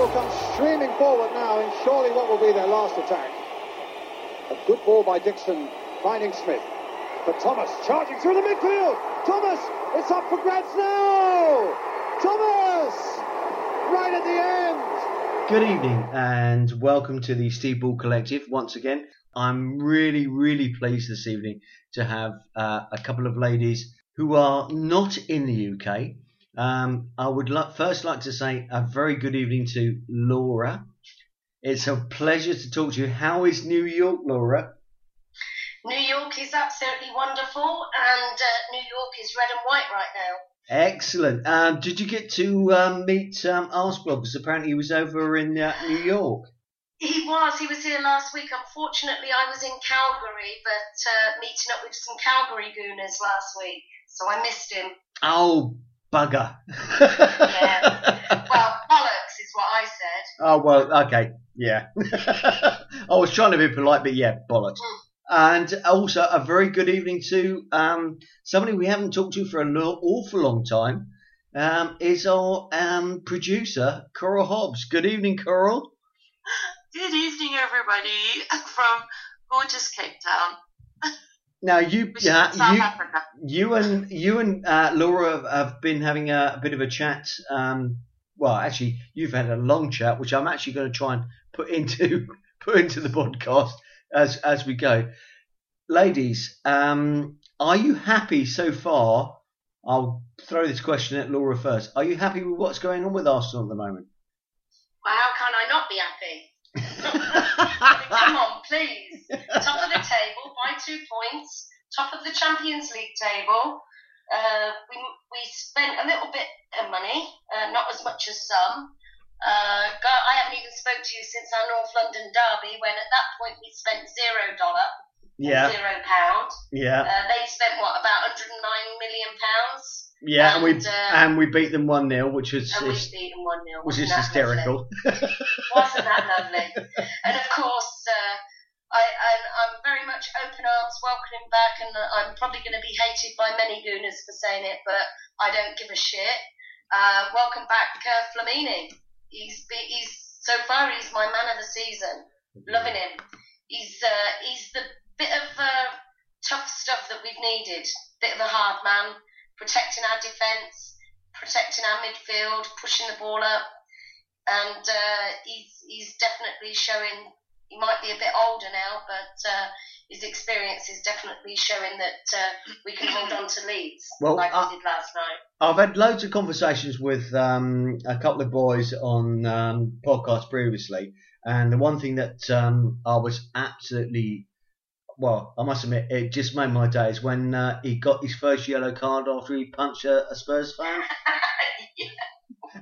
Newcastle comes streaming forward now in surely what will be their last attack. A good ball by Dixon, finding Smith. But Thomas charging through the midfield. Thomas, it's up for grabs now. Thomas, right at the end. Good evening and welcome to the Steve Bald Collective once again. I'm really, really pleased this evening to have a couple of ladies who are not in the UK. I would first like to say a very good evening to Laura. It's a pleasure to talk to you. How is New York, Laura? New York is absolutely wonderful, and New York is red and white right now. Excellent. Did you get to meet Arseblog? Because apparently he was over in New York. He was here last week. Unfortunately, I was in Calgary, but meeting up with some Calgary gooners last week, so I missed him. Oh, bugger. Yeah. Well, bollocks is what I said. Oh, well, okay, yeah. I was trying to be polite, but yeah, bollocks. Mm. And also a very good evening to somebody we haven't talked to for an awful long time is our producer, Coral Hobbs. Good evening, Coral. Good evening, everybody, from gorgeous Cape Town. Now, you and Laura have been having a bit of a chat. Well, actually, you've had a long chat, which I'm actually going to try and put into the podcast as we go. Ladies, are you happy so far? I'll throw this question at Laura first. Are you happy with what's going on with Arsenal at the moment? Well, how can I not be happy? Come on, please. Top of the table by 2 points. Top of the Champions League table. We spent a little bit of money, not as much as some. God, I haven't even spoke to you since our North London derby, when at that point we spent $0, yeah, £0. Yeah. They spent what, about £109 million. Yeah, and we beat them 1-0, which was which is hysterical. Wasn't that lovely? And of course, I'm very much open arms, welcoming back, and I'm probably going to be hated by many gooners for saying it, but I don't give a shit. Welcome back, Flamini. He's so far he's my man of the season. Loving him. He's the bit of tough stuff that we've needed. Bit of a hard man, protecting our defence, protecting our midfield, pushing the ball up, and he's definitely showing. He might be a bit older now, but his experience is definitely showing that we can hold on to leads, we did last night. I've had loads of conversations with a couple of boys on podcasts previously, and the one thing that I was absolutely, well, I must admit, it just made my day is when he got his first yellow card after he punched a Spurs fan. Yeah.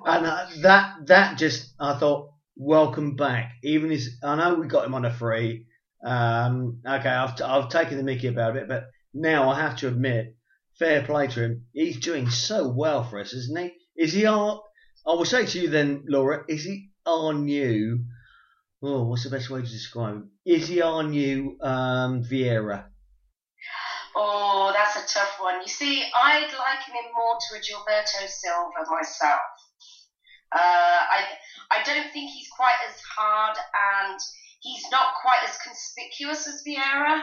And I thought, welcome back. Even as I know we got him on a free. Okay, I've taken the mickey about it, but now I have to admit, fair play to him. He's doing so well for us, isn't he? Is he our... I will say to you then, Laura, is he our new... Oh, what's the best way to describe him? Is he our new Vieira? Oh, that's a tough one. You see, I'd liken him more to a Gilberto Silva myself. I don't think he's quite as hard, and he's not quite as conspicuous as Vieira,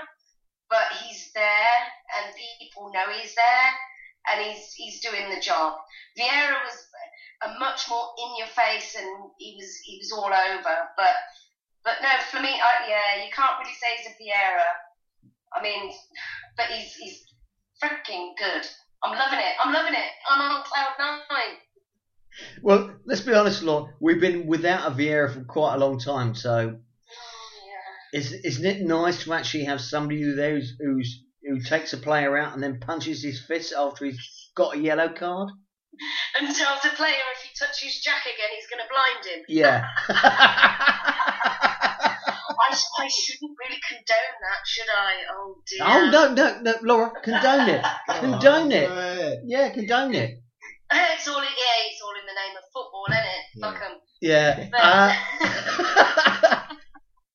but he's there, and people know he's there, and he's doing the job. Vieira was a much more in your face, and he was all over. But no, for me, yeah, you can't really say he's a Vieira. I mean, but he's freaking good. I'm loving it. I'm on cloud nine. Well, let's be honest, Lord, we've been without a Vieira for quite a long time, so yeah. Isn't it nice to actually have somebody who takes a player out and then punches his fist after he's got a yellow card? And tells the player if he touches his jack again, he's going to blind him. Yeah. I shouldn't really condone that, should I? Oh, dear. Oh, no, Laura, condone it. Condone it. Right. Yeah, condone it. It's all in the name of football, isn't it? Yeah. Fuck 'em. Yeah.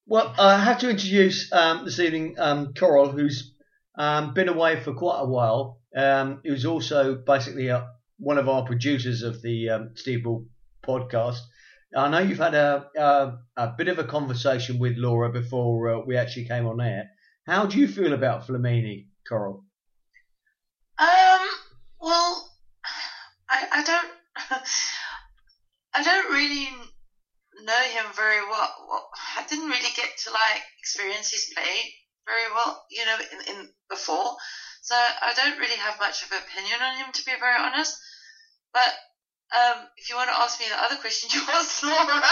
Well, I have to introduce this evening Coral, who's been away for quite a while. Who's also basically one of our producers of the Steve Ball podcast. I know you've had a bit of a conversation with Laura before we actually came on air. How do you feel about Flamini, Coral? Well, I don't really know him very well. I didn't really get to experience his play very well, in before. So I don't really have much of an opinion on him, to be very honest. But if you want to ask me the other question you asked, Laura,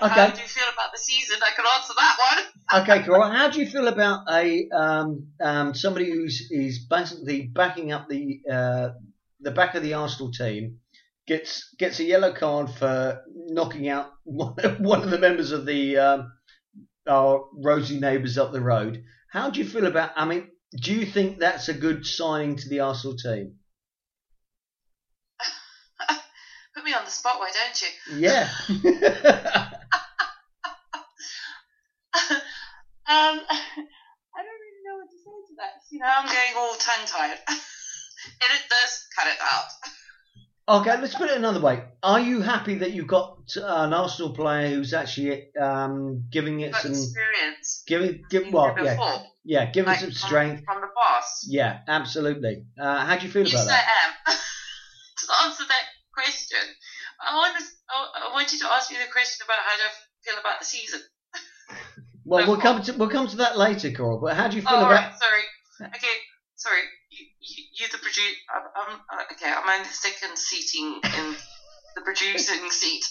how do you feel about the season? I can answer that one. Okay, Coral. How do you feel about a somebody who's is basically backing up the back of the Arsenal team, gets a yellow card for knocking out one of the members of the our rosy neighbours up the road? How do you feel about? I mean, do you think that's a good signing to the Arsenal team? Put me on the spot, why don't you? Yeah. I don't really know what to say to that. I'm getting all tongue-tied. Edit this, cut it out. Okay, let's put it another way. Are you happy that you've got an Arsenal player who's actually giving it some experience? Giving it some strength from the past. Yeah, absolutely. How do you feel about that? Yes, I am. To answer that question, I want you to ask me the question about how do I feel about the season. Well, we'll come to that later, Coral. But how do you feel about? All right, sorry. Okay, sorry. You the producer. I'm in the second seating in the producing seat.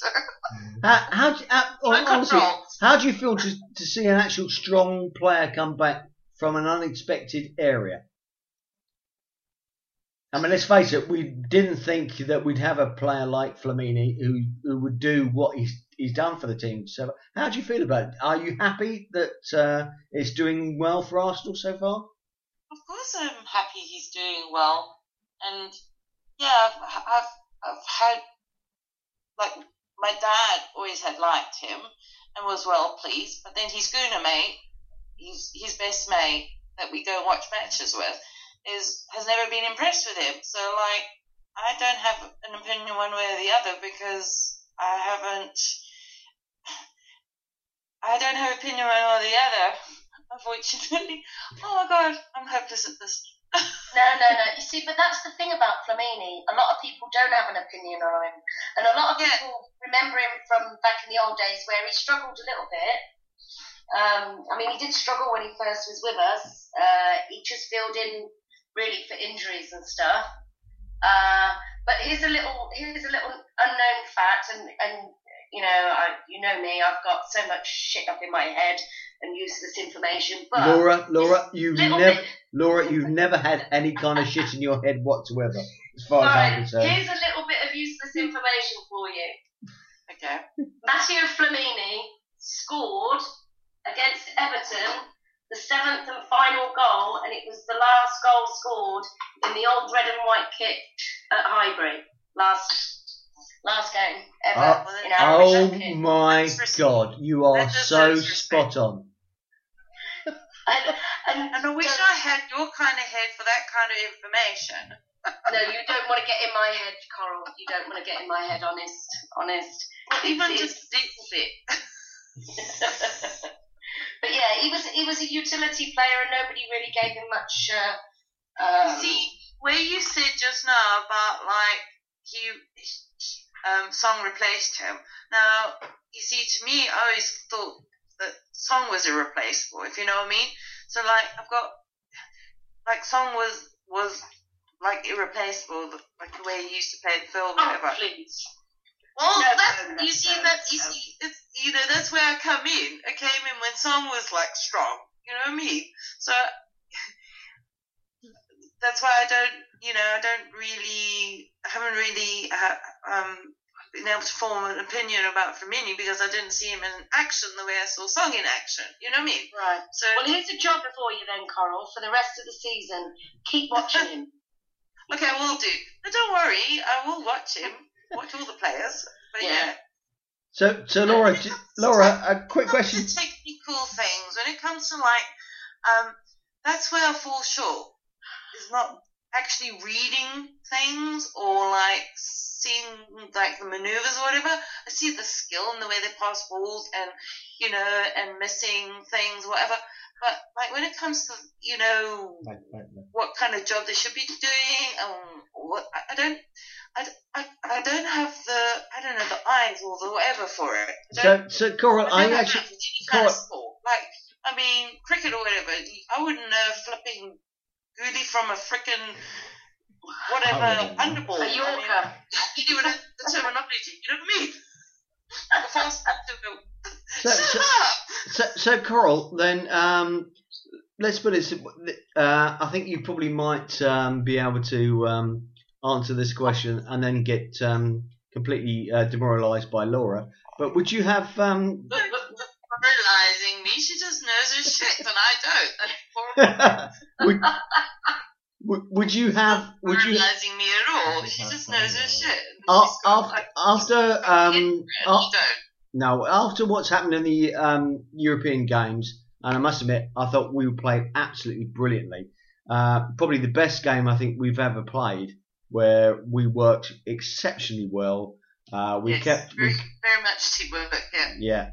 How do you feel to see an actual strong player come back from an unexpected area? I mean, let's face it, we didn't think that we'd have a player like Flamini who would do what he's done for the team. So how do you feel about it? Are you happy that it's doing well for Arsenal so far? Of course I'm happy he's doing well. And, yeah, I've had, my dad always had liked him and was well pleased. But then his Guna mate, his best mate that we go watch matches with, has never been impressed with him. So, I don't have an opinion one way or the other because I don't have an opinion one way or the other, unfortunately. Oh, my God, I'm hopeless at this. No. You see, but that's the thing about Flamini. A lot of people don't have an opinion on him. And a lot of people remember him from back in the old days where he struggled a little bit. I mean, he did struggle when he first was with us. He just filled in really for injuries and stuff. But here's a little unknown fact, and you know me, I've got so much shit up in my head and useless information. But Laura, you've never had any kind of shit in your head whatsoever, as far as I'm concerned. Here's a little bit of useless information for you. Okay. Mathieu Flamini scored against Everton, the 7th and final goal, and it was the last goal scored in the old red and white kit at Highbury. Last game ever. Oh my God, you are so spot on. And I wish I had your kind of head for that kind of information. No, you don't want to get in my head, Coral. You don't want to get in my head, honest. Well, even just a little bit. But yeah, he was a utility player and nobody really gave him much. See, where you said just now about Song replaced him. Now, you see, to me, I always thought that Song was irreplaceable, if you know what I mean. So I've got Song was irreplaceable, the way he used to play the film, whatever. Oh, please. Well, no, that's where I come in. I came in when Song was strong, you know what I mean? So that's why I haven't really been able to form an opinion about Flamini because I didn't see him in action the way I saw Song in action, you know what I mean? Right. So, well, here's a job before you then, Coral, for the rest of the season. Keep watching him. Okay, I will do. But don't worry, I will watch him. Watch all the players, but yeah. So Laura, a quick question. When it comes to technical things, when it comes to that's where I fall short. It's not actually reading things or seeing like the manoeuvres or whatever, I see the skill in the way they pass balls and, you know, and missing things, whatever. But like when it comes to, you know, what kind of job they should be doing, what I don't have the eyes or the whatever for it. So Coral, cricket or whatever, I wouldn't know flipping goody from a frickin' whatever underball. A Yorker. You would have the terminology, you know what I mean? The fast so Coral, then let's put it. I think you probably might be able to answer this question and then get completely demoralised by Laura. But would you have? Demoralising me, she just knows her shit, and I don't. That's horrible. Would you have? Would you? Demoralising me at all? She just knows her shit. After what's happened in the European games, and I must admit, I thought we played absolutely brilliantly. Probably the best game I think we've ever played, where we worked exceptionally well. Very much teamwork. Yeah.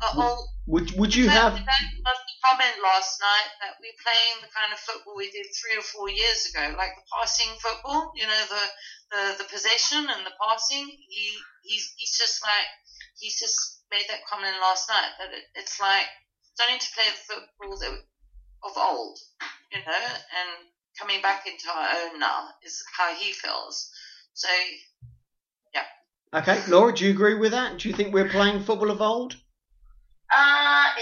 Would you have? That was the comment last night that we're playing the kind of football we did 3 or 4 years ago, like the passing football. You know, the possession and the passing. He's just made that comment last night that it's like starting to play the football of old, you know, and coming back into our own now is how he feels. So, yeah. Okay, Laura, do you agree with that? Do you think we're playing football of old?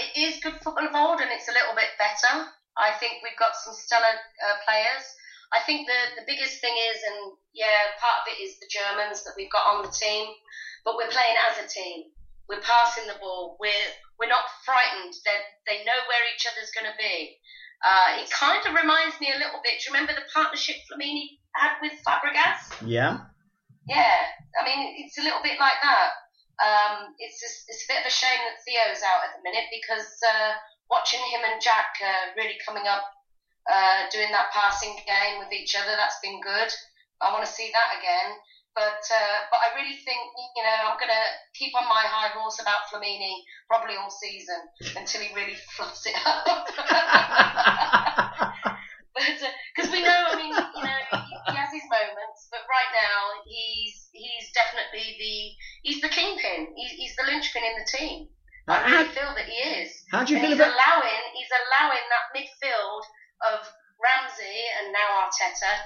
It is good football of old, and it's a little bit better. I think we've got some stellar players. I think the biggest thing is, and yeah, part of it is the Germans that we've got on the team, but we're playing as a team. We're passing the ball. We're not frightened. They know where each other's going to be. It kind of reminds me a little bit. Do you remember the partnership Flamini had with Fabregas? Yeah. Yeah. I mean, it's a little bit like that. It's a bit of a shame that Theo's out at the minute because watching him and Jack really coming up, doing that passing game with each other, that's been good. I want to see that again. But I really think, you know, I'm going to keep on my high horse about Flamini probably all season until he really fluffs it up. Because we know, I mean, you know, he has his moments, but right now he's definitely the kingpin. He's the linchpin in the team. I really feel that he is. How do you feel about he's allowing that midfield of Ramsey and now Arteta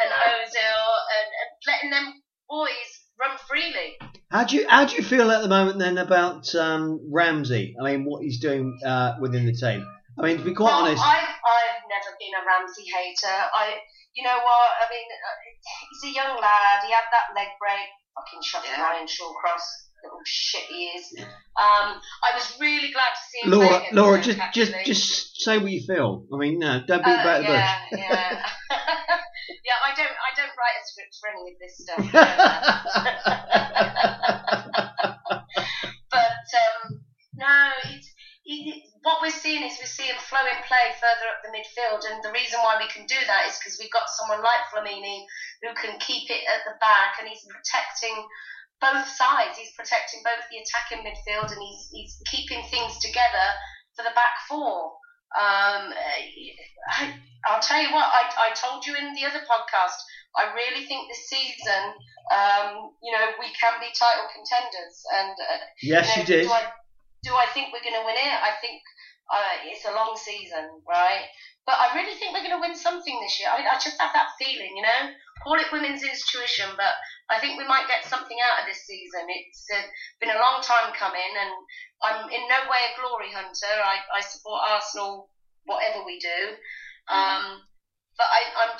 and Ozil and letting them boys run freely. How do you feel at the moment then about Ramsey? I mean, what he's doing within the team. I mean, to be quite honest, I've never been a Ramsey hater. You know what? I mean, he's a young lad. He had that leg break, fucking shot at Ryan Shawcross. Little shit he is. Yeah. I was really glad to see him. Laura, just say what you feel. I mean, no, don't be about the bush. Yeah. Yeah, I don't write a script for any of this stuff. But no, what we're seeing flowing play further up the midfield, and the reason why we can do that is because we've got someone like Flamini who can keep it at the back, and he's protecting both sides. He's protecting both the attacking midfield, and he's keeping things together for the back four. I'll tell you what, I told you in the other podcast, I really think this season, you know, we can be title contenders. And yes, you know, you did. Do I think we're going to win it? I think it's a long season, right? But I really think we're going to win something this year. I mean, I just have that feeling, you know. Call it women's intuition, but I think we might get something out of this season. It's been a long time coming, and I'm in no way a glory hunter. I support Arsenal, whatever we do. But I'm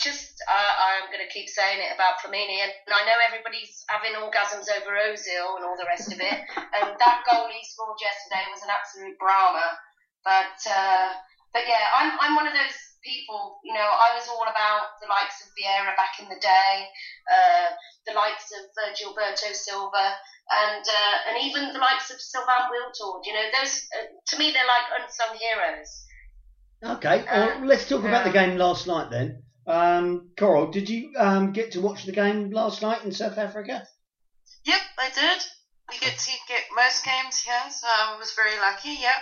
going to keep saying it about Flamini, and I know everybody's having orgasms over Özil and all the rest of it, and that goal he scored yesterday was an absolute drama. But yeah, I'm one of those people, you know. I was all about the likes of Vieira back in the day, the likes of Gilberto Silva, and even the likes of Sylvain Wiltord. You know, those to me they're like unsung heroes. Okay, let's talk about the game last night then. Coral, did you get to watch the game last night in South Africa? Yep, I did. You get to get most games here, so I was very lucky. Yep,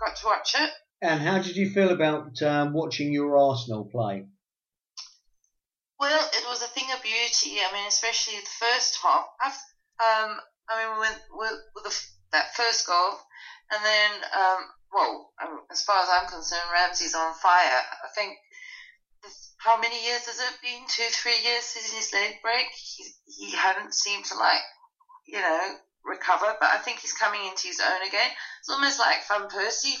got to watch it. And how did you feel about watching your Arsenal play? Well, it was a thing of beauty. I mean, especially the first half. We went with that first goal, and then, as far as I'm concerned, Ramsey's on fire. I think, how many years has it been? 2-3 years since his leg break. He hadn't seemed to recover, but I think he's coming into his own again. It's almost like Van Persie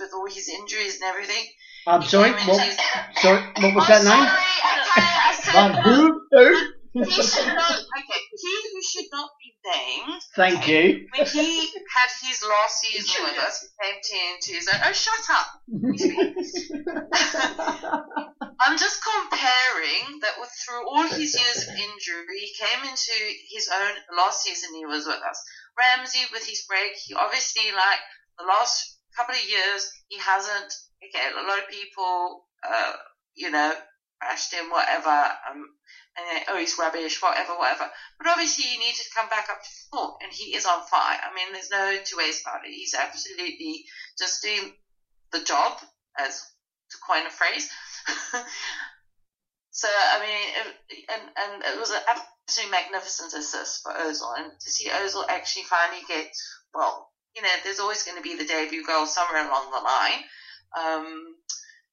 with all his injuries and everything. I'm sorry, what was that name? He should not be named. Thank you. When he had his last season with us, he came into his own. Oh, shut up! I'm just comparing that with through all his years of injury, he came into his own last season. He was with us. Ramsey, with his break, he obviously the last couple of years he hasn't. Okay, a lot of people, bashed him, whatever. He's rubbish, whatever. But obviously, he needed to come back up to form, and he is on fire. I mean, there's no two ways about it. He's absolutely just doing the job, as to coin a phrase. So, I mean, and it was an absolutely magnificent assist for Özil, and to see Özil actually finally get there's always going to be the debut goal somewhere along the line.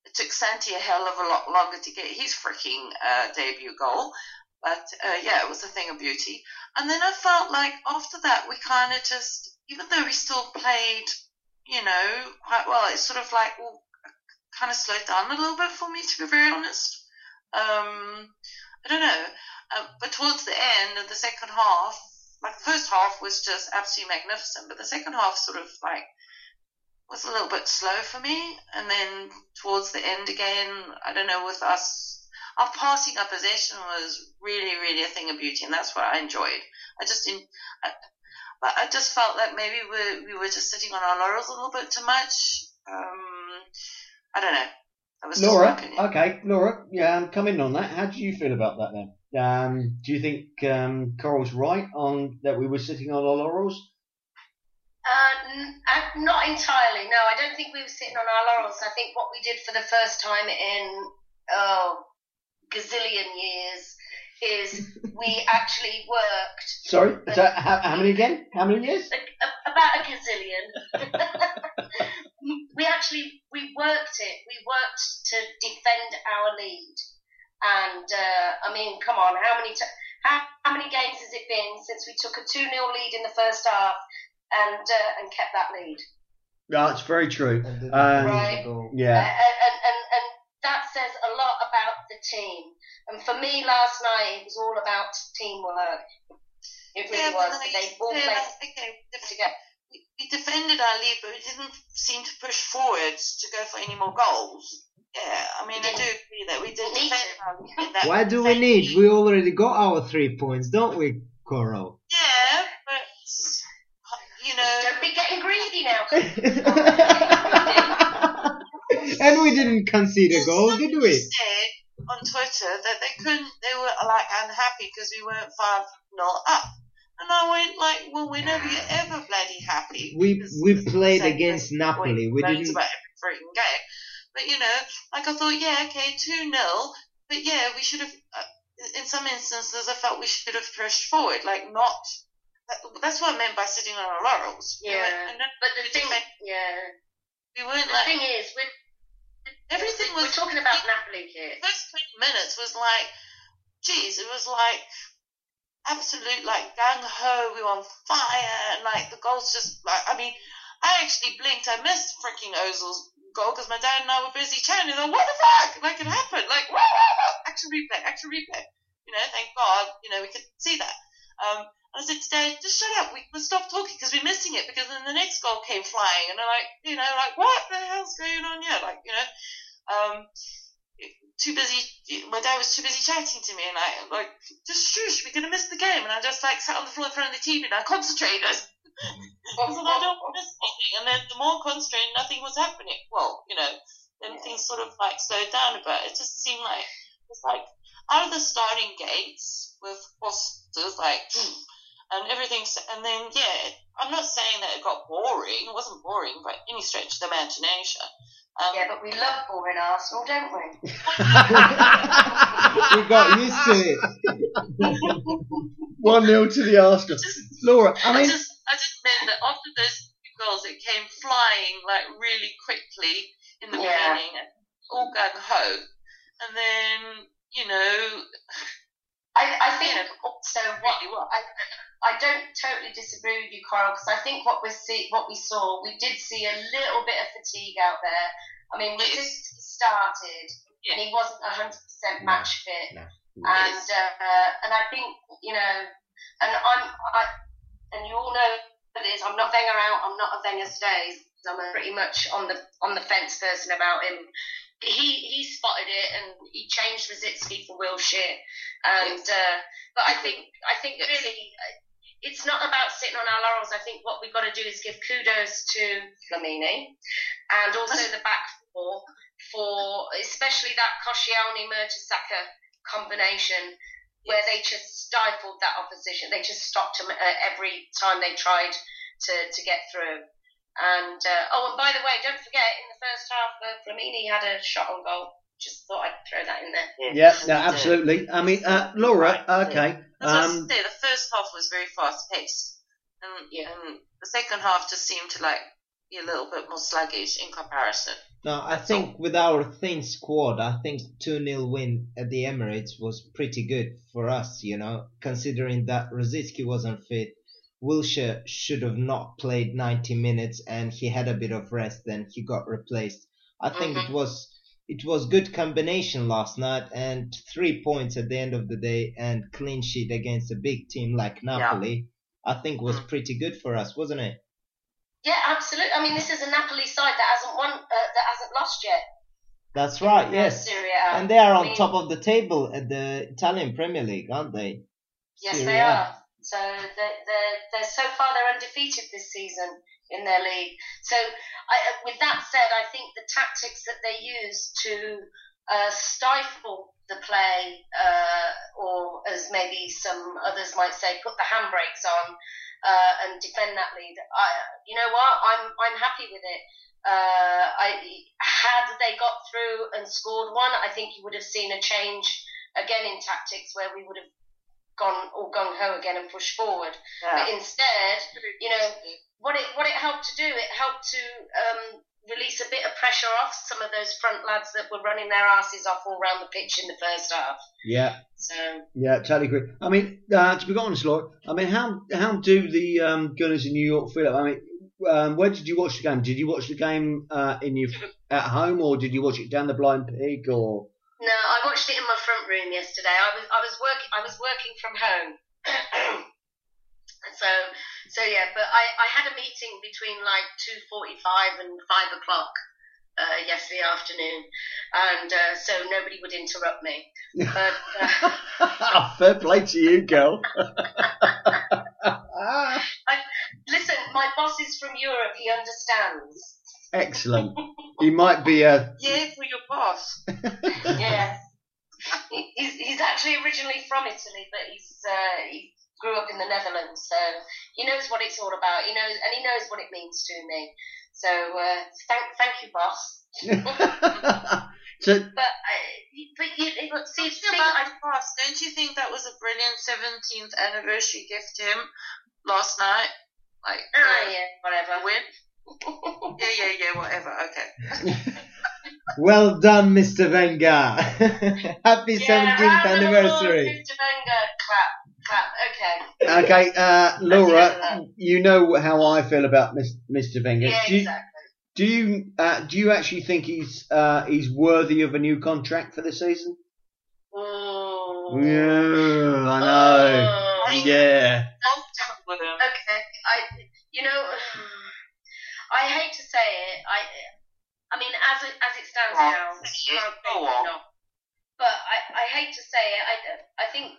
It took Santi a hell of a lot longer to get his freaking debut goal. But, it was a thing of beauty. And then I felt like after that, we kind of just, even though we still played, quite well, it's sort of kind of slowed down a little bit for me, to be very honest. I don't know. But towards the end of the second half, the first half was just absolutely magnificent. But the second half sort of, was a little bit slow for me, and then towards the end again, I don't know, with us, our passing our possession was really, really a thing of beauty, and that's what I enjoyed. I just felt that maybe we were just sitting on our laurels a little bit too much. I don't know. That was Laura, just my opinion. Okay, Laura, come in on that. How do you feel about that then? Do you think Coral's right on that we were sitting on our laurels? Not entirely, no. I don't think we were sitting on our laurels. I think what we did for the first time in gazillion years is we actually worked. Sorry, how many again? How many years? About a gazillion. We worked it. We worked to defend our lead. And, come on, how many games has it been since we took a 2-0 lead in the first half? And kept that lead. That's very true. Right? Yeah. And that says a lot about the team. And for me, last night it was all about teamwork. It really was. They all played together. We defended our lead, but we didn't seem to push forwards to go for any more goals. Yeah, I do agree that we didn't defend our lead. Why do we need? We already got our 3 points, don't we, Coral? Yeah. Don't be getting greedy now. And we didn't concede a goal, did we? Said on Twitter that they were unhappy because we weren't 5-0 up. And I went when are you ever bloody happy? We played against Napoli. We didn't about every freaking game. But I thought, 2-0, but we should have. In some instances, I felt we should have pushed forward, not. That's what I meant by sitting on our laurels. Yeah, we weren't. The thing is, everything was. We're talking about Napoli here. The first 20 minutes was it was absolute gang ho. We were on fire, and the goals just I actually blinked. I missed freaking Ozil's goal because my dad and I were busy chatting. Like, what the fuck? It happened. Action replay. Thank God. We could see that. I said to Dad, just shut up. We must stop talking because we're missing it. Because then the next goal came flying, and I'm what the hell's going on here? Too busy. My dad was too busy chatting to me, and just shush. We're gonna miss the game. And I just sat on the floor in front of the TV and I concentrated. I said I don't want to miss anything. And then the more concentrated, nothing was happening. Well, and things sort of like slowed down a bit. It just seemed like it was like out of the starting gates with Foster's like and everything, and then I'm not saying that it got boring. It wasn't boring by any stretch of the imagination. But we love boring Arsenal, don't we? We got used to it. 1-0 to the Arsenal. Laura, I just meant that after those goals, it came flying like really quickly in the beginning, all gung ho, and then I think also I don't totally disagree with you, Coral, because I think what we saw, we did see a little bit of fatigue out there. I mean, he started and he wasn't 100% match fit, and I think and you all know this. I'm not Wenger out. I'm not a Wenger stays. I'm pretty much on the fence person about him. He spotted it and he changed Rosicki for Wilshere, and but I think really it's not about sitting on our laurels. I think what we've got to do is give kudos to Flamini and also the back four, for especially that Koscielny-Mertesacker combination where they just stifled that opposition. They just stopped them every time they tried to get through. And, and by the way, don't forget, in the first half, Flamini had a shot on goal. Just thought I'd throw that in there. Yeah, no, absolutely. I mean, Laura, right. Okay. As I was saying, the first half was very fast-paced. And the second half just seemed to, be a little bit more sluggish in comparison. No, I think with our thin squad, I think 2-0 win at the Emirates was pretty good for us, considering that Rosicki wasn't fit. Wilshere should have not played 90 minutes and he had a bit of rest, then he got replaced. I think it was good combination last night, and 3 points at the end of the day and clean sheet against a big team like Napoli, I think was pretty good for us, wasn't it? Yeah, absolutely. I mean, this is a Napoli side that hasn't won, that hasn't lost yet. That's right, yes. And they are on top of the table at the Italian Premier League, aren't they? Yes, they are. So they're so far they're undefeated this season in their league. So with that said, I think the tactics that they use to stifle the play, or as maybe some others might say, put the handbrakes on and defend that lead. You know what? I'm happy with it. Had they got through and scored one, I think you would have seen a change again in tactics where we would have gone all gung-ho again and push forward. Yeah. But instead, what it helped to do, it helped to release a bit of pressure off some of those front lads that were running their asses off all round the pitch in the first half. Yeah. So. Yeah, totally agree. I mean, to be honest, Laura, I mean, how do the Gunners in New York feel? I mean, where did you watch the game? Did you watch the game at home, or did you watch it down the Blind Pig, or...? No, I watched it in my front room yesterday. I was working from home. so yeah, but I had a meeting between 2:45 and 5:00 yesterday afternoon, and so nobody would interrupt me. But, fair play to you, girl. Listen, my boss is from Europe. He understands. Excellent. He might be a... Yeah, for your boss. Yeah. He's actually originally from Italy, but he grew up in the Netherlands, so he knows what it's all about. He knows what it means to me. So thank you, boss. Don't you think that was a brilliant 17th anniversary gift to him last night? Whatever. Win. yeah, whatever, okay. Well done, Mr. Wenger. Happy 17th anniversary. Mr. Wenger, clap, okay. Okay, Laura, you know how I feel about Mr. Wenger. Yeah, exactly. Do you actually think he's worthy of a new contract for the season? Oh. Yeah, I know. Yeah. Okay, I hate to say it. I mean, as it stands now, not. But I hate to say it. I think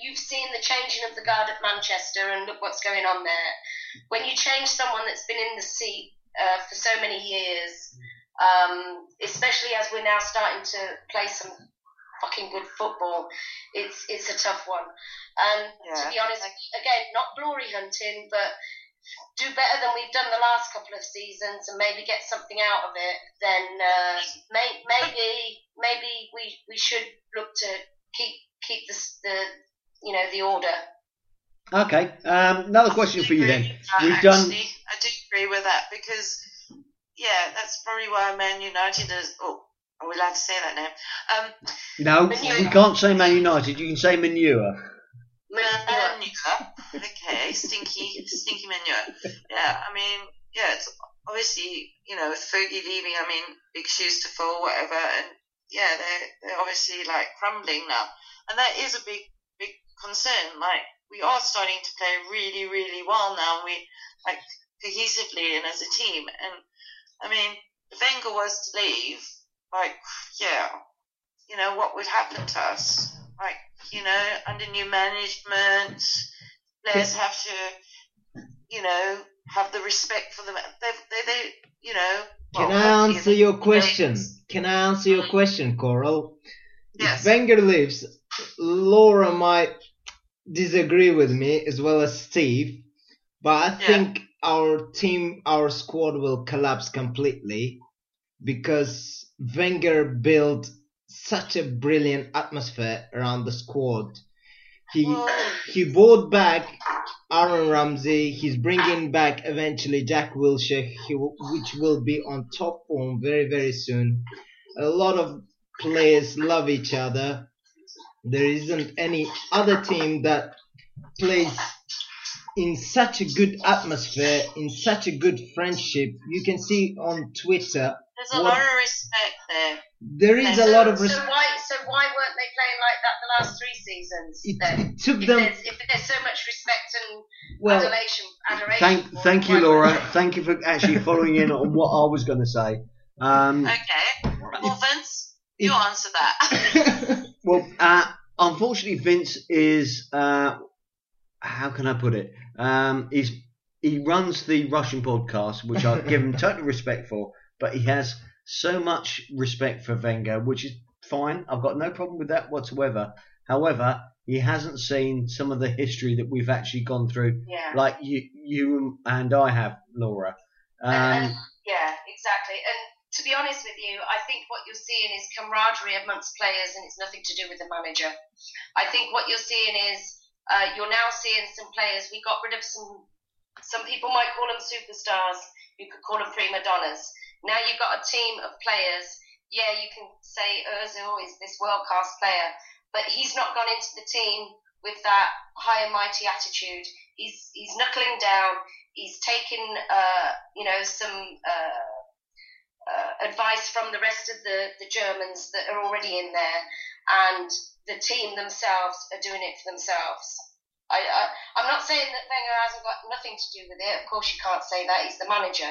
you've seen the changing of the guard at Manchester, and look what's going on there. When you change someone that's been in the seat for so many years, especially as we're now starting to play some fucking good football. It's a tough one. To be honest, again, not glory hunting, but do better than we've done the last couple of seasons and maybe get something out of it, then maybe we should look to keep the order. Okay, another question for you then. I do agree with that because, that's probably why Man United is... Oh, are we allowed to say that now? No, we can't say Man United. You can say manure. Manure. Okay, stinky manure. Yeah, I mean, it's obviously, with Fergie leaving, big shoes to fill, whatever, and they're obviously like crumbling now, and that is a big concern. Like, we are starting to play really, really well now, and we like cohesively and as a team. And if Wenger was to leave, what would happen to us? Under new management, players have to, have the respect for them. They Can I answer your question, Coral? Yes. If Wenger leaves, Laura might disagree with me as well as Steve, but I think our squad will collapse completely because Wenger built such a brilliant atmosphere around the squad. He brought back Aaron Ramsey. He's bringing back eventually Jack Wilshere, which will be on top form very, very soon. A lot of players love each other. There isn't any other team that plays in such a good atmosphere, in such a good friendship. You can see on Twitter. There's a lot of respect there. There is a lot of respect. So why weren't they playing like that the last three seasons? It took them. If there's so much respect and adoration. Thank you, Laura. Thank you for actually following in on what I was going to say. Okay. Well, Vince, you answer that. Well, unfortunately, Vince is. How can I put it? He runs the Russian podcast, which I give him total respect for, but he has so much respect for Wenger, which is fine. I've got no problem with that whatsoever. However, he hasn't seen some of the history that we've actually gone through, like you and I have, Laura. Exactly. And to be honest with you, I think what you're seeing is camaraderie amongst players, and it's nothing to do with the manager. I think what you're seeing is you're now seeing some players. We got rid of some people might call them superstars. You could call them prima donnas. Now you've got a team of players. Yeah, you can say Özil is this world-class player, but he's not gone into the team with that high and mighty attitude. He's knuckling down. He's taking some advice from the rest of the Germans that are already in there, and the team themselves are doing it for themselves. I'm not saying that Wenger hasn't got nothing to do with it. Of course, you can't say that. He's the manager.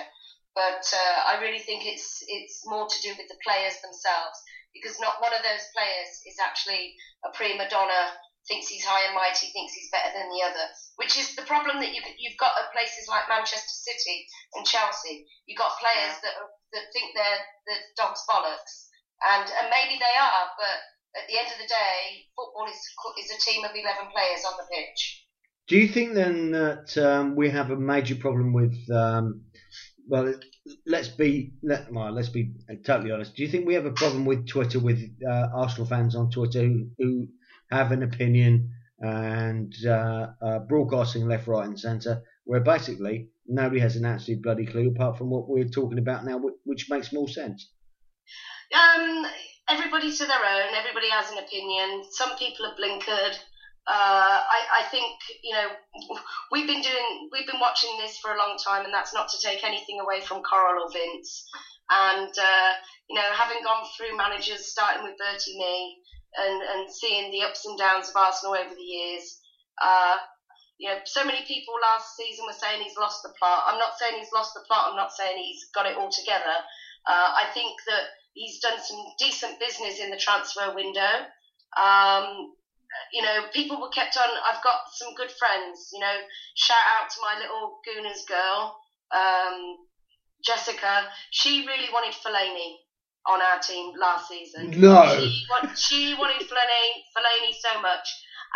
But I really think it's more to do with the players themselves, because not one of those players is actually a prima donna, thinks he's high and mighty, thinks he's better than the other, which is the problem that you've got at places like Manchester City and Chelsea. You've got players that think they're the dog's bollocks, and maybe they are, but at the end of the day, football is a team of 11 players on the pitch. Do you think then that we have a major problem with... Well, let's be totally honest. Do you think we have a problem with Twitter, with Arsenal fans on Twitter who have an opinion and broadcasting left, right and centre, where basically nobody has an absolute bloody clue apart from what we're talking about now, which makes more sense? Everybody to their own. Everybody has an opinion. Some people are blinkered. I think we've been watching this for a long time, and that's not to take anything away from Coral or Vince. And having gone through managers, starting with Bertie Mee, and seeing the ups and downs of Arsenal over the years, so many people last season were saying he's lost the plot. I'm not saying he's lost the plot. I'm not saying he's got it all together. I think that he's done some decent business in the transfer window. People were kept on. I've got some good friends. Shout out to my little Gooners girl. Jessica, she really wanted Fellaini on our team last season. No. She wanted Fellaini so much.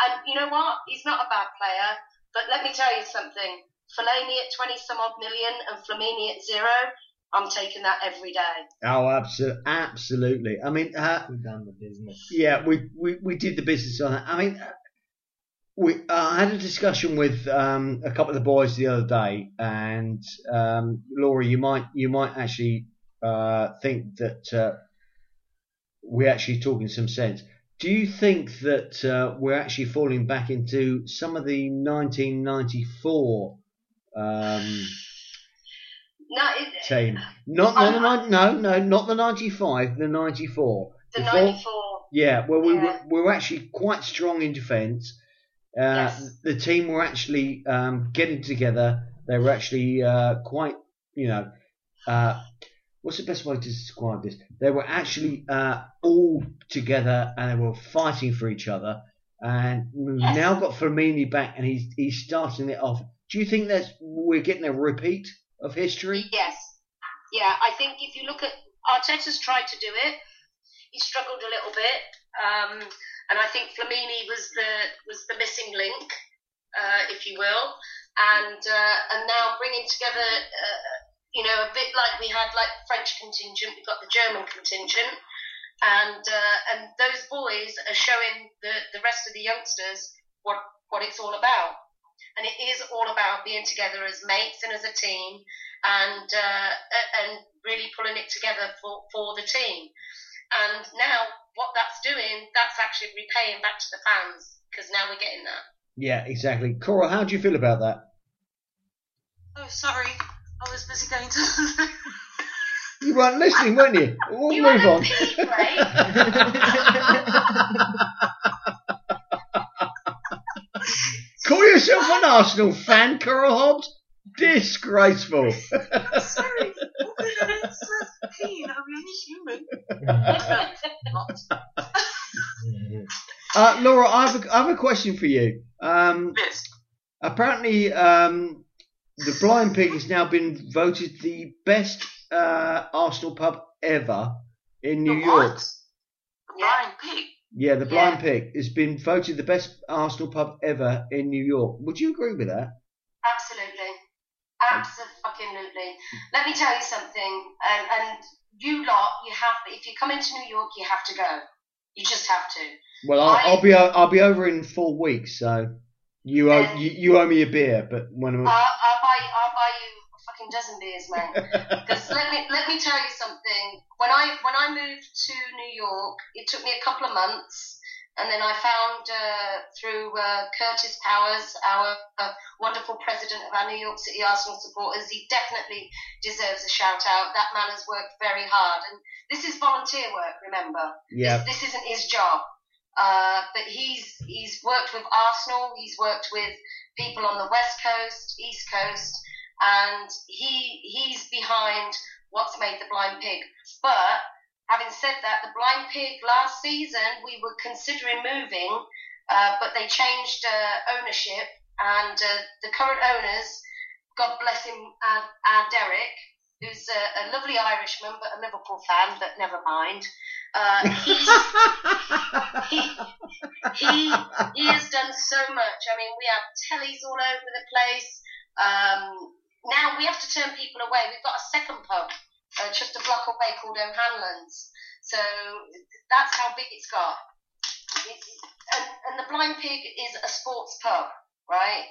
And you know what? He's not a bad player, but let me tell you something. Fellaini at 20-some-odd million and Flamini at zero, I'm taking that every day. Oh, absolutely. I mean... we've done the business. Yeah, we did the business on that. I mean, I had a discussion with a couple of the boys the other day, and Laura, you might actually think that we're actually talking some sense. Do you think that we're actually falling back into some of the 1994 team? Not the 95, the 94. The 94. Yeah, well, we were actually quite strong in defence. Yes. The team were actually getting together. They were actually quite, what's the best way to describe this? They were actually all together and they were fighting for each other. And we've now got Flamini back and he's starting it off. Do you think that we're getting a repeat of history? Yes. Yeah, I think if you look at... Arteta's tried to do it. He struggled a little bit. And I think Flamini was the missing link, if you will, and now bringing together, a bit like we had like the French contingent, we've got the German contingent, and those boys are showing the rest of the youngsters what it's all about, and it is all about being together as mates and as a team, and really pulling it together for the team. And now what that's doing, that's actually repaying back to the fans, because now we're getting that. Yeah, exactly. Coral, how do you feel about that? Oh, sorry. I was busy going to... You weren't listening, weren't you? We'll you move on. Pee, right? Call yourself an Arsenal fan, Coral Hobbs? Disgraceful. Sorry. Laura, I have a question for you. Yes. Apparently, the Blind Pig has now been voted the best Arsenal pub ever in New York. The Blind Pig? Yeah, the Blind Pig has been voted the best Arsenal pub ever in New York. Would you agree with that? Absolutely. Let me tell you something, and you lot, if you come into New York, you have to go. You just have to. Well, I'll be over in 4 weeks, so you owe me a beer. But when I'll buy you a fucking dozen beers, man. Because let me tell you something. When I moved to New York, it took me a couple of months, and then I found through Curtis Powers, our wonderful president of our New York City Arsenal supporters, he definitely deserves a shout out. That man has worked very hard. And this is volunteer work, remember. Yeah. This isn't his job. But he's worked with Arsenal. He's worked with people on the West Coast, East Coast. And he's behind what's made the Blind Pig. But... having said that, the Blind Pig last season, we were considering moving, but they changed ownership, and the current owners, God bless him, our Derek, who's a lovely Irishman, but a Liverpool fan, but never mind. He has done so much. I mean, we have tellies all over the place. Now we have to turn people away. We've got a second pub. Just a block away called O'Hanlon's. So that's how big it's got. And the Blind Pig is a sports pub, right?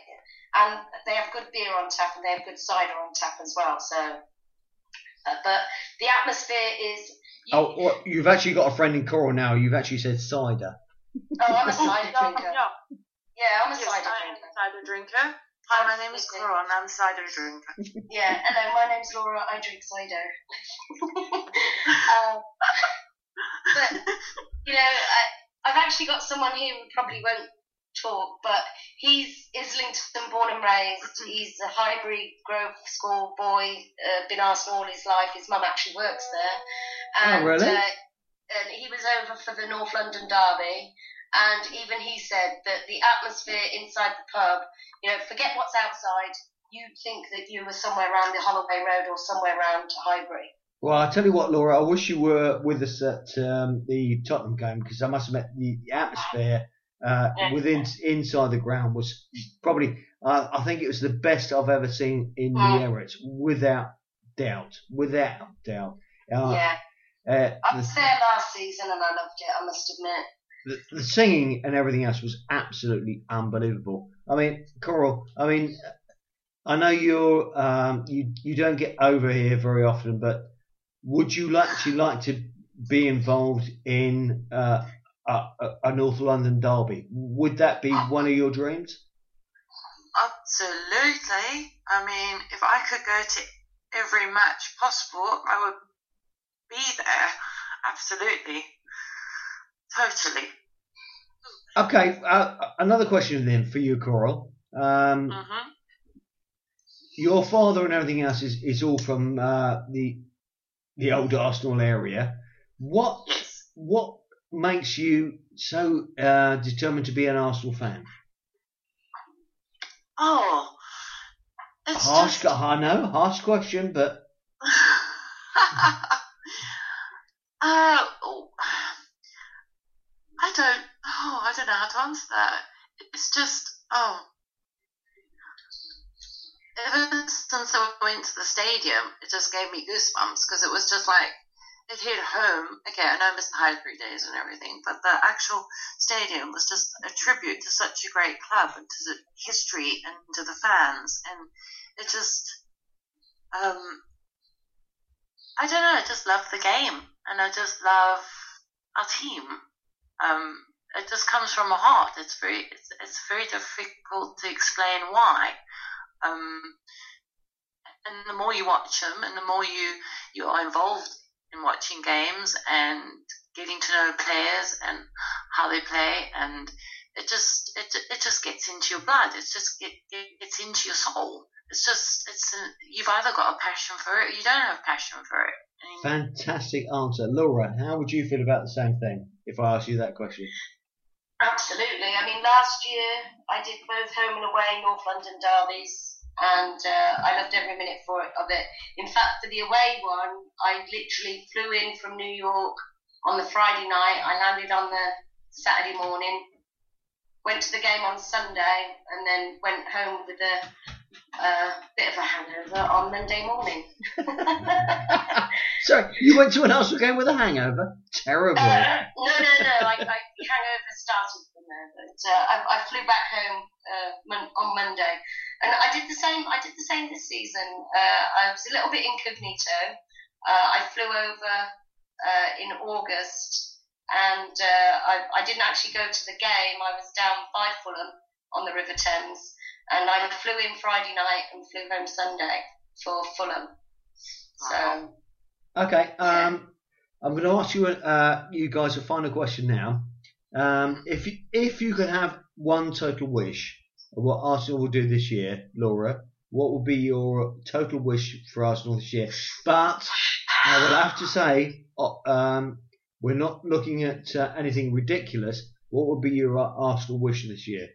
And they have good beer on tap and they have good cider on tap as well. So, but the atmosphere is... you've actually got a friend in Coral now. You've actually said cider. Oh, I'm a cider drinker. Yeah, I'm a cider drinker. Hi, my name is Laura and I'm a cider drinker. Yeah, hello, my name's Laura, I drink cider. But, I've actually got someone who probably won't talk, but he's Islington born and raised. He's a Highbury Grove school boy, been Arsenal all his life. His mum actually works there. And, oh, really? And he was over for the North London derby. And even he said that the atmosphere inside the pub, forget what's outside, you'd think that you were somewhere around the Holloway Road or somewhere around Highbury. Well, I'll tell you what, Laura, I wish you were with us at the Tottenham game, because I must admit the atmosphere inside the ground was probably, I think it was the best I've ever seen in the Emirates, without doubt. I was there last season and I loved it, I must admit. The singing and everything else was absolutely unbelievable. I mean, Coral, I know you're you don't get over here very often, but would you like to be involved in a North London derby? Would that be one of your dreams? Absolutely. I mean, if I could go to every match possible, I would be there. Absolutely. Totally. Okay, another question then for you, Coral. Your father and everything else is all from the old Arsenal area. What makes you so determined to be an Arsenal fan? Oh, it's harsh. I know, harsh question, but I don't know how to answer that. It's just, ever since I went to the stadium, it just gave me goosebumps, because it was just like, it hit home. Okay, I know Mr. Highbury days and everything, but the actual stadium was just a tribute to such a great club and to the history and to the fans. And it just, I don't know, I just love the game and I just love our team. It just comes from my heart. It's very difficult to explain why. And the more you watch them, and the more you are involved in watching games and getting to know players and how they play, and it just gets into your blood. It's into your soul. You've either got a passion for it or you don't have a passion for it. Fantastic answer. Laura, how would you feel about the same thing if I asked you that question? Absolutely. I mean, last year I did both home and away North London derbies, and I loved every minute of it. In fact, for the away one, I literally flew in from New York on the Friday night. I landed on the Saturday morning, went to the game on Sunday, and then went home with a bit of a hangover on Monday morning. Sorry, you went to an Arsenal game with a hangover? Terrible. No. The hangover started from there, but I flew back home on Monday, and I did the same. I did the same this season. I was a little bit incognito. I flew over in August, and I didn't actually go to the game. I was down by Fulham on the River Thames. And I flew in Friday night and flew home Sunday for Fulham. So. Okay. I'm going to ask you, you guys, a final question now. If you could have one total wish of what Arsenal will do this year, Laura, what would be your total wish for Arsenal this year? But I would have to say, we're not looking at anything ridiculous. What would be your Arsenal wish this year?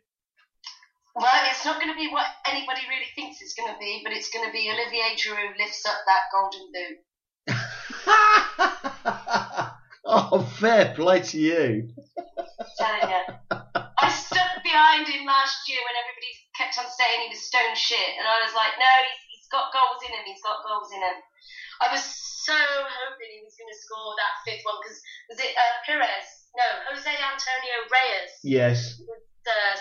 Well, it's not going to be what anybody really thinks it's going to be, but it's going to be Olivier Giroud lifts up that golden boot. Oh, fair play to you. I stuck behind him last year when everybody kept on saying he was stone shit, and I was like, no, he's got goals in him, I was so hoping he was going to score that fifth one, because was it Perez? No, Jose Antonio Reyes. Yes.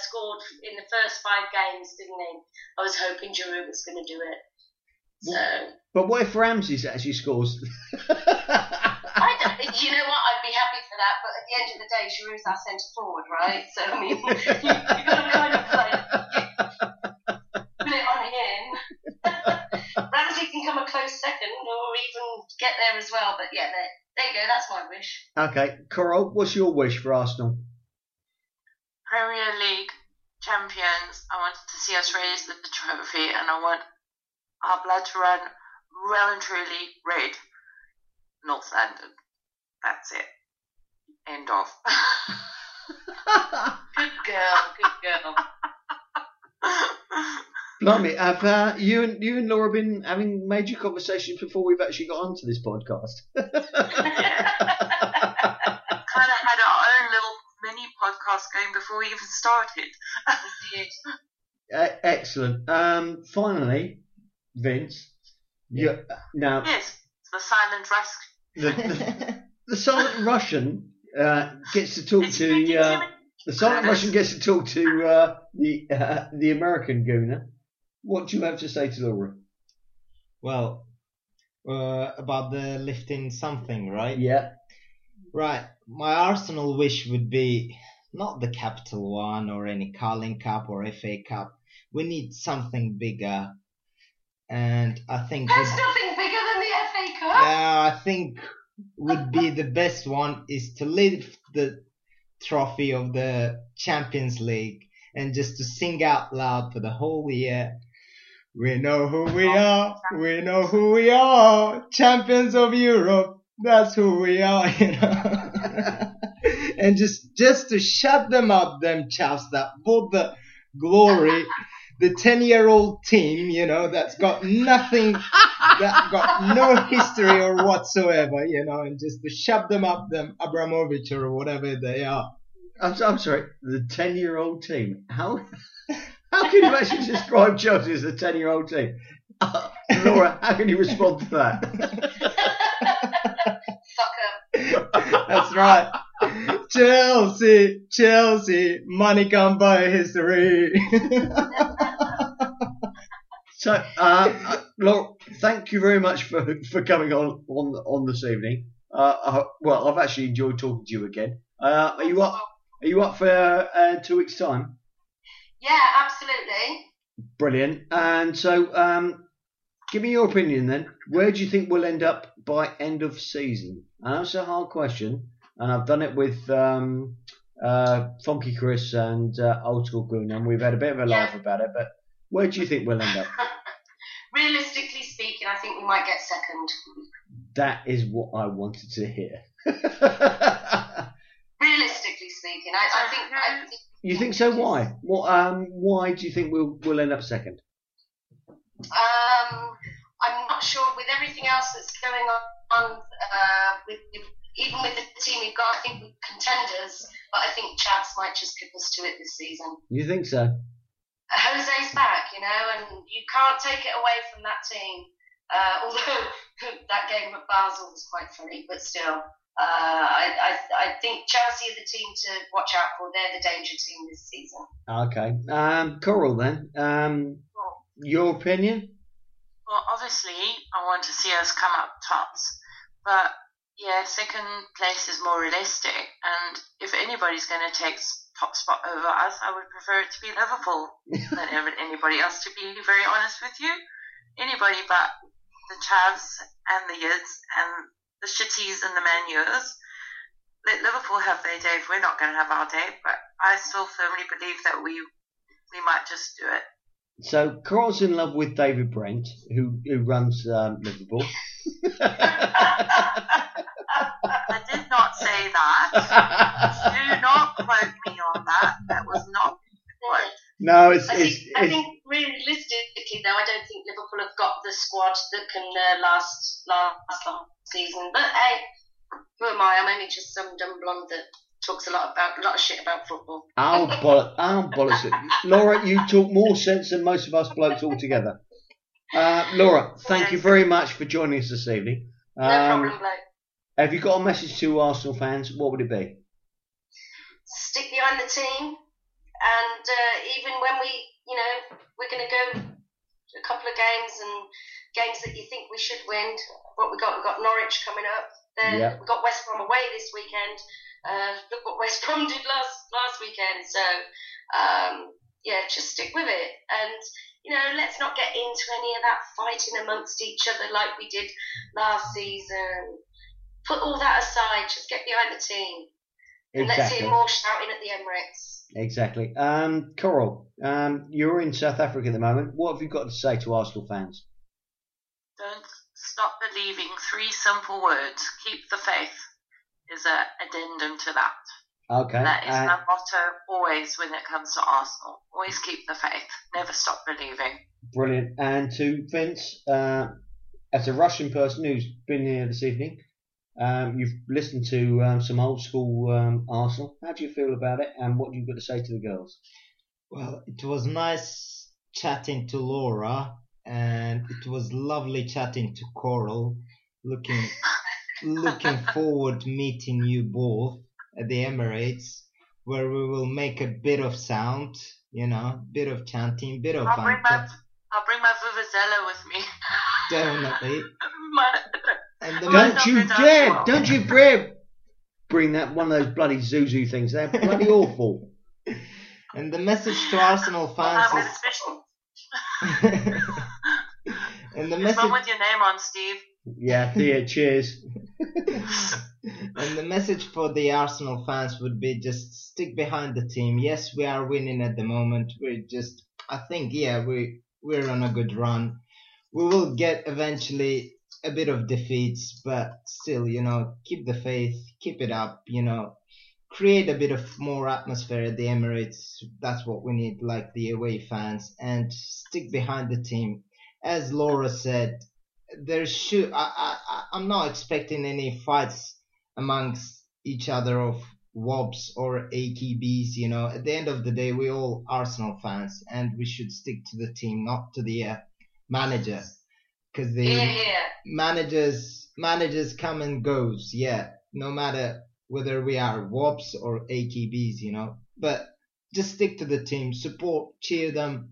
Scored in the first 5 games, didn't he? I was hoping Giroud was going to do it. So. But what if Ramsey actually scores? You know what? I'd be happy for that, but at the end of the day, Giroud's our centre forward, right? So, I mean, you've got to kind of put it on him. Ramsey can come a close second or even get there as well, but yeah, there you go, that's my wish. Okay, Coral, what's your wish for Arsenal? Premier League champions. I wanted to see us raise the trophy, and I want our blood to run well and truly red. North London. That's it. End of. Good girl. Blimey, have you and Laura been having major conversations before we've actually got onto this podcast? Kind of had our own little mini podcast game before we even started. Excellent. Finally, Vince. Yeah. Now, yes, the silent Russian. The silent Russian gets to talk to. The silent Russian gets to talk to the American gooner. What do you have to say to Laura? Well, about the lifting something, right? Yeah. Right. My Arsenal wish would be not the Capital One or any Carling Cup or FA Cup. We need something bigger. And I think... There's nothing bigger than the FA Cup? Yeah, I think would be the best one is to lift the trophy of the Champions League and just to sing out loud for the whole year. We know who we are. We know who we are. Champions of Europe. That's who we are, you know. And just to shut them up, them chaps that bought the glory, the 10-year-old team, you know, that's got nothing, that got no history or whatsoever, you know, and just to shut them up, them Abramovich or whatever they are. I'm sorry, the 10-year-old team. How can you actually describe Chelsea as the 10-year-old team? Laura, how can you respond to that? Fuck up. That's right. Chelsea, Chelsea, money can't buy history. So, Laura, thank you very much for coming on this evening. Well, I've actually enjoyed talking to you again. Are you up for 2 weeks' time? Yeah, absolutely. Brilliant. And so, give me your opinion then. Where do you think we'll end up by end of season? And that's a hard question. And I've done it with Funky Chris and Old School Goon, and we've had a bit of a laugh about it, but where do you think we'll end up? Realistically speaking, I think we might get second. That is what I wanted to hear. Realistically speaking, I think... You think so? Why? Why do you think we'll end up second? I'm not sure. With everything else that's going on, even with the team we've got, I think we're contenders, but I think chance might just pick us to it this season. You think so? Jose's back, you know, and you can't take it away from that team. Although that game at Basel was quite funny, but still, I think Chelsea are the team to watch out for. They're the danger team this season. Okay. Coral then. Your opinion? Well, obviously, I want to see us come up tops, but... Yeah, second place is more realistic, and if anybody's going to take top spot over us, I would prefer it to be Liverpool than anybody else, to be very honest with you. Anybody but the Chavs and the Yids and the Shitties and the Manures. Let Liverpool have their day if we're not going to have our day, but I still firmly believe that we might just do it. So, Coral's in love with David Brent, who runs Liverpool. I did not say that. Do not quote me on that. That was not quote. No, I think realistically, though, I don't think Liverpool have got the squad that can last long season. But hey, who am I? I'm only just some dumb blonde that talks a lot of shit about football. I'll bollocks it. Laura, you talk more sense than most of us blokes altogether. Laura, thank you very much for joining us this evening. No problem, bloke. Have you got a message to Arsenal fans? What would it be? Stick behind the team, and even when we're going to go a couple of games and games that you think we should win. What we got Norwich coming up. Then we got West Brom away this weekend. Look what West Brom did last weekend. So just stick with it, and let's not get into any of that fighting amongst each other like we did last season. Put all that aside. Just get behind the team, and let's hear more shouting at the Emirates. Exactly. Coral, you're in South Africa at the moment. What have you got to say to Arsenal fans? Don't stop believing. 3 simple words. Keep the faith is an addendum to that. Okay. That is my motto always when it comes to Arsenal. Always keep the faith. Never stop believing. Brilliant. And to Vince, as a Russian person who's been here this evening, you've listened to some old school Arsenal. How do you feel about it, and what you've got to say to the girls? Well, it was nice chatting to Laura, and it was lovely chatting to Coral. Looking forward to meeting you both at the Emirates, where we will make a bit of sound, you know, bit of chanting, bit of I'll bring my vuvuzela with me. Definitely. Don't you dare bring that one of those bloody Zuzu things. They're bloody awful. And the message to Arsenal fans is... And the message... It's one with your name on, Steve. Yeah, dear, cheers. And the message for the Arsenal fans would be just stick behind the team. Yes, we are winning at the moment. We're just, I think, yeah, we're on a good run. We will get eventually a bit of defeats, but still, you know, keep the faith, keep it up, you know, create a bit of more atmosphere at the Emirates. That's what we need, like the away fans, and stick behind the team. As Laura said, I'm not expecting any fights amongst each other of Wobs or AKBs, you know. At the end of the day, we're all Arsenal fans, and we should stick to the team, not to the manager, because the managers come and goes, yeah, no matter whether we are Wobs or AKBs, you know. But just stick to the team, support, cheer them,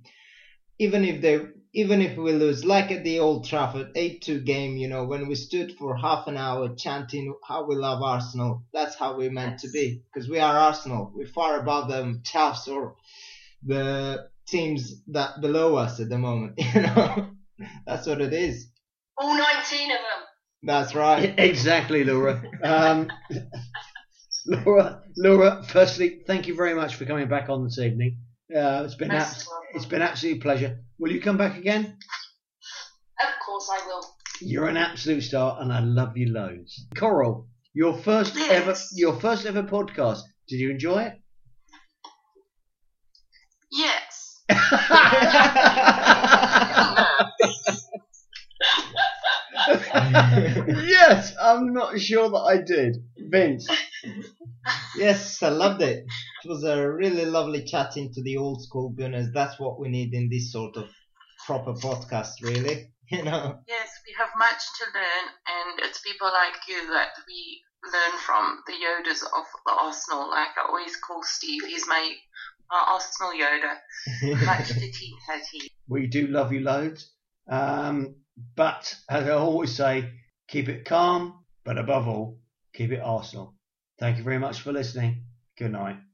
even if we lose, like at the Old Trafford 8-2 game, you know, when we stood for half an hour chanting how we love Arsenal, that's how we're meant to be, because we are Arsenal. We're far above them chaps or the teams that below us at the moment, you know. That's what it is. All 19 of them. That's right. Exactly, Laura. Laura, firstly, thank you very much for coming back on this evening. It's been an absolute pleasure. Will you come back again? Of course I will. You're an absolute star, and I love you loads. Coral, your first ever podcast. Did you enjoy it? Yes. Yes, I'm not sure that I did. Vince. Yes, I loved it. It was a really lovely chatting to the old school Gunners. That's what we need in this sort of proper podcast, really. You know. Yes, we have much to learn, and it's people like you that we learn from, the Yodas of the Arsenal. Like I always call Steve, he's our Arsenal Yoda. Much to teach her team. We do love you loads. But as I always say, keep it calm, but above all, keep it Arsenal. Thank you very much for listening. Good night.